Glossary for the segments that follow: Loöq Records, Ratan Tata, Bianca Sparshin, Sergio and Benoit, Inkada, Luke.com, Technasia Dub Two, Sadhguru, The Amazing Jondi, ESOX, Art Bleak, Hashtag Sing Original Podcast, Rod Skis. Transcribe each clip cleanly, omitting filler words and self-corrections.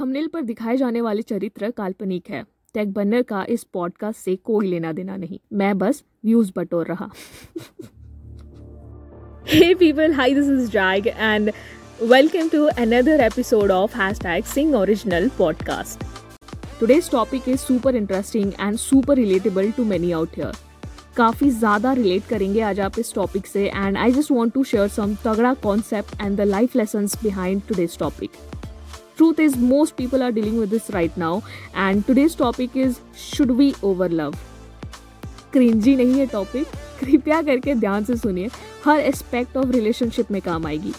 Thumbnail पर दिखाए जाने वाले चरित्र काल्पनिक है। टैग बनर का इस पॉडकास्ट से कोई लेना देना नहीं, मैं बस व्यूज बटोर रहा। Hey people, hi, this is Jag and welcome to another episode of Hashtag Sing Original Podcast. Today's topic is super interesting and super relatable to many out here. काफ़ी ज़्यादा रिलेट करेंगे आज आप इस टॉपिक से and I just want to share some तगड़ा concept and the life lessons behind today's topic. Truth is most people are dealing with this right now and today's topic is should we over love. Cringey नहीं है topic, कृपया करके ध्यान से सुनिए, हर aspect of relationship में काम आएगी.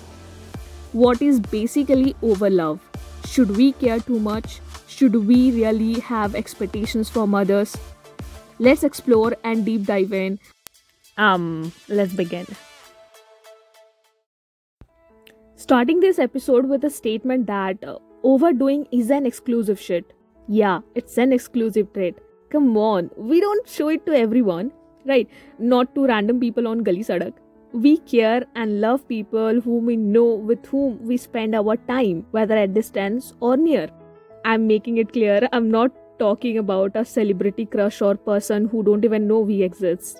What is basically over love? Should we care too much? Should we really have expectations from others? Let's explore and deep dive in. Let's begin. Starting this episode with a statement that overdoing is an exclusive shit. Yeah, it's an exclusive trait. Come on, we don't show it to everyone, right? Not to random people on Gali Sadak. We care and love people whom we know, with whom we spend our time, whether at distance or near. I'm making it clear, I'm not talking about a celebrity crush or person who don't even know we exist.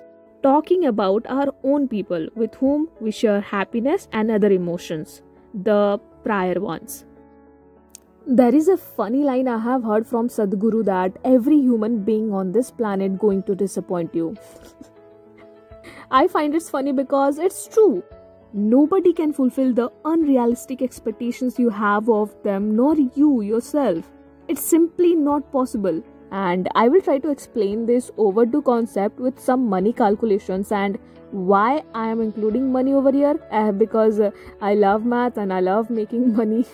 Talking about our own people with whom we share happiness and other emotions, the prior ones. There is a funny line I have heard from Sadhguru that every human being on this planet going to disappoint you. I find it's funny because it's true. Nobody can fulfill the unrealistic expectations you have of them, nor you yourself. It's simply not possible. And I will try to explain this overdue concept with some money calculations and why I am including money over here because I love math and I love making money.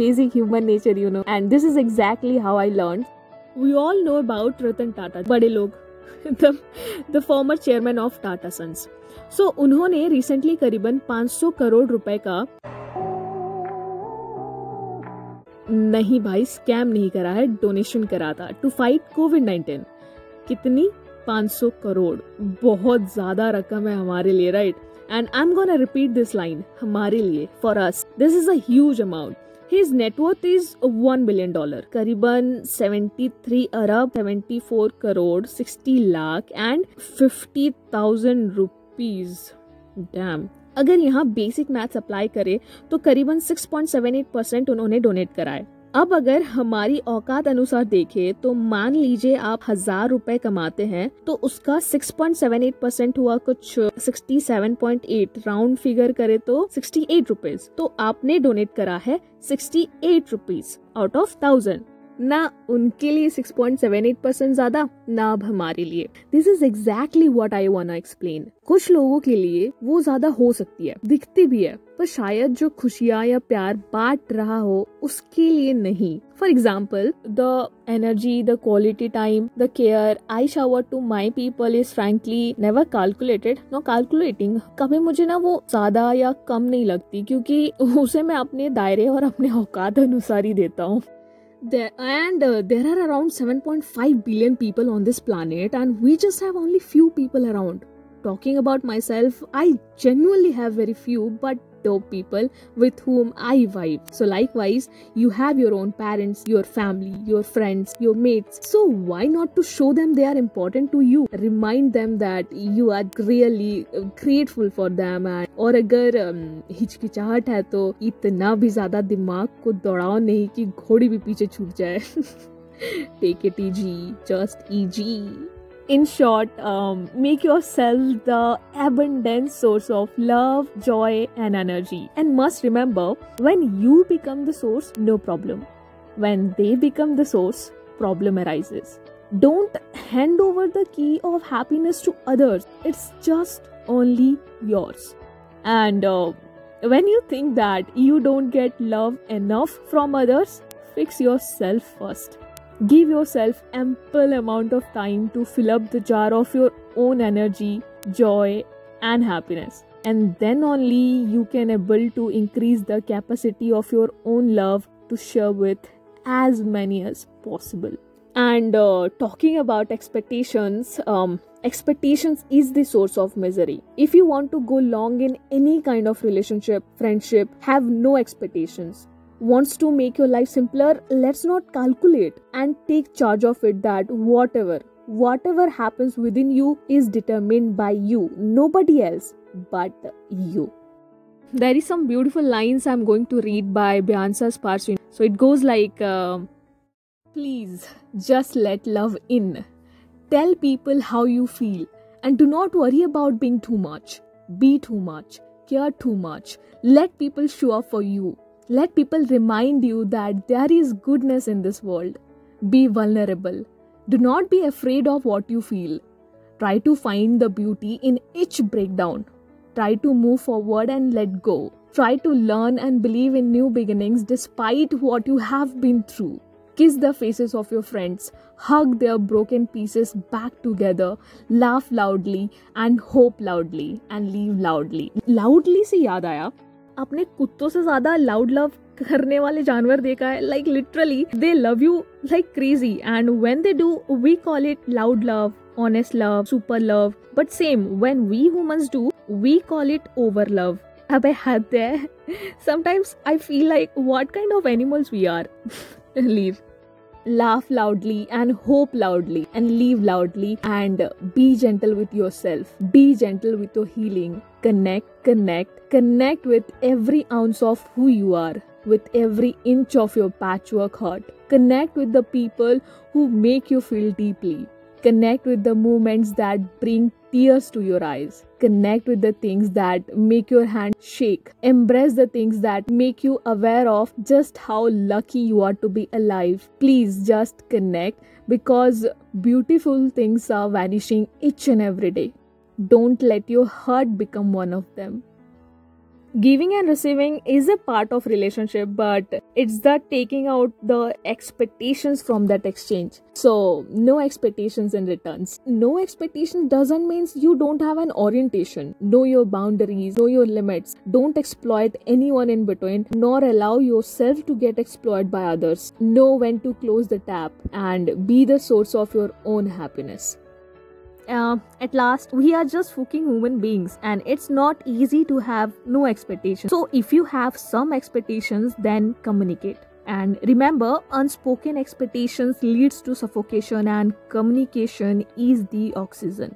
Basic human nature, you know. And this is exactly how I learned. We all know about Ratan Tata, बड़े लोग, the former chairman of Tata Sons. So उन्होंने recently करीबन 500 करोड़ रुपए का नहीं भाई scam नहीं करा है, डोनेशन करा था टू फाइट कोविड-19. कितनी? 500 करोड़. बहुत ज्यादा रकम है हमारे लिए, right? And I am gonna repeat this line, हमारे लिए, for us this is a huge amount. His net worth is $1 billion, करीबन 73 अरब 74 crore 60 lakh and 50,000 rupees. Damn, अगर यहाँ बेसिक मैथ्स अप्लाई करें तो करीबन 6.78% उन्होंने डोनेट कराए. अब अगर हमारी औकात अनुसार देखें तो मान लीजिए आप 1,000 रुपए कमाते हैं तो उसका 6.78% हुआ कुछ 67.8, राउंड फिगर करें तो 68 रुपीज. तो आपने डोनेट करा है 68 रुपीज आउट ऑफ 1,000. ना उनके लिए 6.78% ज्यादा, ना अब हमारे लिए. This is exactly what I want to explain. कुछ लोगों के लिए वो ज्यादा हो सकती है, दिखती भी है, पर शायद जो खुशियाँ या प्यार बांट रहा हो उसके लिए नहीं. For example, the energy, the quality time, the care I shower to my people is frankly never calculated, no calculating. कभी मुझे ना वो ज्यादा या कम नहीं लगती क्योंकि उसे मैं अपने दायरे और अपने औकात अनुसार ही देता हूँ. There are around 7.5 billion people on this planet and we just have only few people around. Talking about myself, I genuinely have very few but dope people with whom I vibe. So likewise, you have your own parents, your family, your friends, your mates. So why not to show them they are important to you? Remind them that you are really grateful for them. And और अगर हिचकिचाहट है तो इतना भी ज्यादा दिमाग को दौड़ाओ नहीं कि घोड़ी भी पीछे छूट जाए. Take it easy, just easy. In short, make yourself the abundant source of love, joy and energy. And must remember, when you become the source, no problem. When they become the source, problem arises. Don't hand over the key of happiness to others. It's just only yours. And when you think that you don't get love enough from others, fix yourself first. Give yourself ample amount of time to fill up the jar of your own energy, joy and happiness. And then only you can able to increase the capacity of your own love to share with as many as possible. And talking about expectations, expectations is the source of misery. If you want to go long in any kind of relationship, friendship, have no expectations. wants to make your life simpler, let's not calculate and take charge of it, that whatever happens within you is determined by you, nobody else but you. There is some beautiful lines I'm going to read by Bianca Sparshin. So it goes like, please just let love in. Tell people how you feel and do not worry about being too much, be too much, care too much. Let people show up for you. Let people remind you that there is goodness in this world. Be vulnerable. Do not be afraid of what you feel. Try to find the beauty in each breakdown. Try to move forward and let go. Try to learn and believe in new beginnings despite what you have been through. Kiss the faces of your friends. Hug their broken pieces back together. Laugh loudly and hope loudly and leave loudly. Loudly से याद आया, आपने कुत्तों से ज्यादा loud love करने वाले जानवर देखा है? Like literally, they love you like crazy, and when they do, we call it loud love, honest love, super love. But same, when we humans do, we call it over love. अबे हद है. Sometimes I feel like what kind of animals we are. Leave. Laugh loudly and hope loudly and leave loudly, and be gentle with yourself. Be gentle with your healing. Connect with every ounce of who you are, with every inch of your patchwork heart. Connect with the people who make you feel deeply. Connect with the moments that bring tears to your eyes. Connect with the things that make your hand shake. Embrace the things that make you aware of just how lucky you are to be alive. Please just connect, because beautiful things are vanishing each and every day. Don't let your hurt become one of them. Giving and receiving is a part of relationship, but it's the taking out the expectations from that exchange. So no expectations in returns. No expectation doesn't mean you don't have an orientation. Know your boundaries, know your limits. Don't exploit anyone in between, nor allow yourself to get exploited by others. Know when to close the tap and be the source of your own happiness. At last, we are just fucking human beings, and it's not easy to have no expectations. So if you have some expectations, then communicate. And remember, unspoken expectations leads to suffocation, and communication is the oxygen.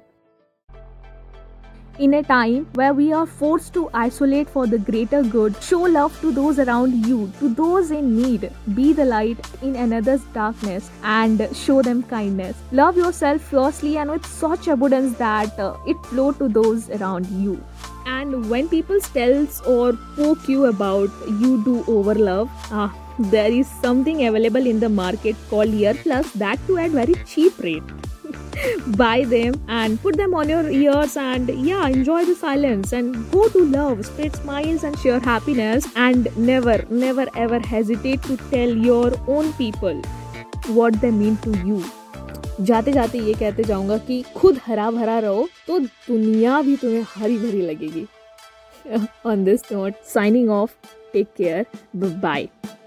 In a time where we are forced to isolate for the greater good, show love to those around you, to those in need. Be the light in another's darkness and show them kindness. Love yourself fiercely and with such abundance that it flow to those around you. And when people tell or poke you about you do over love, there is something available in the market called Ear Plus, that too at very cheap rate. Buy them and put them on your ears, and enjoy the silence and go to love. Spread smiles and share happiness, and never ever hesitate to tell your own people what they mean to you. जाते जाते ये कहते जाऊंगा कि खुद हरा भरा रहो तो दुनिया भी तुम्हें हरी भरी लगेगी. On this note, signing off. Take care. Bye.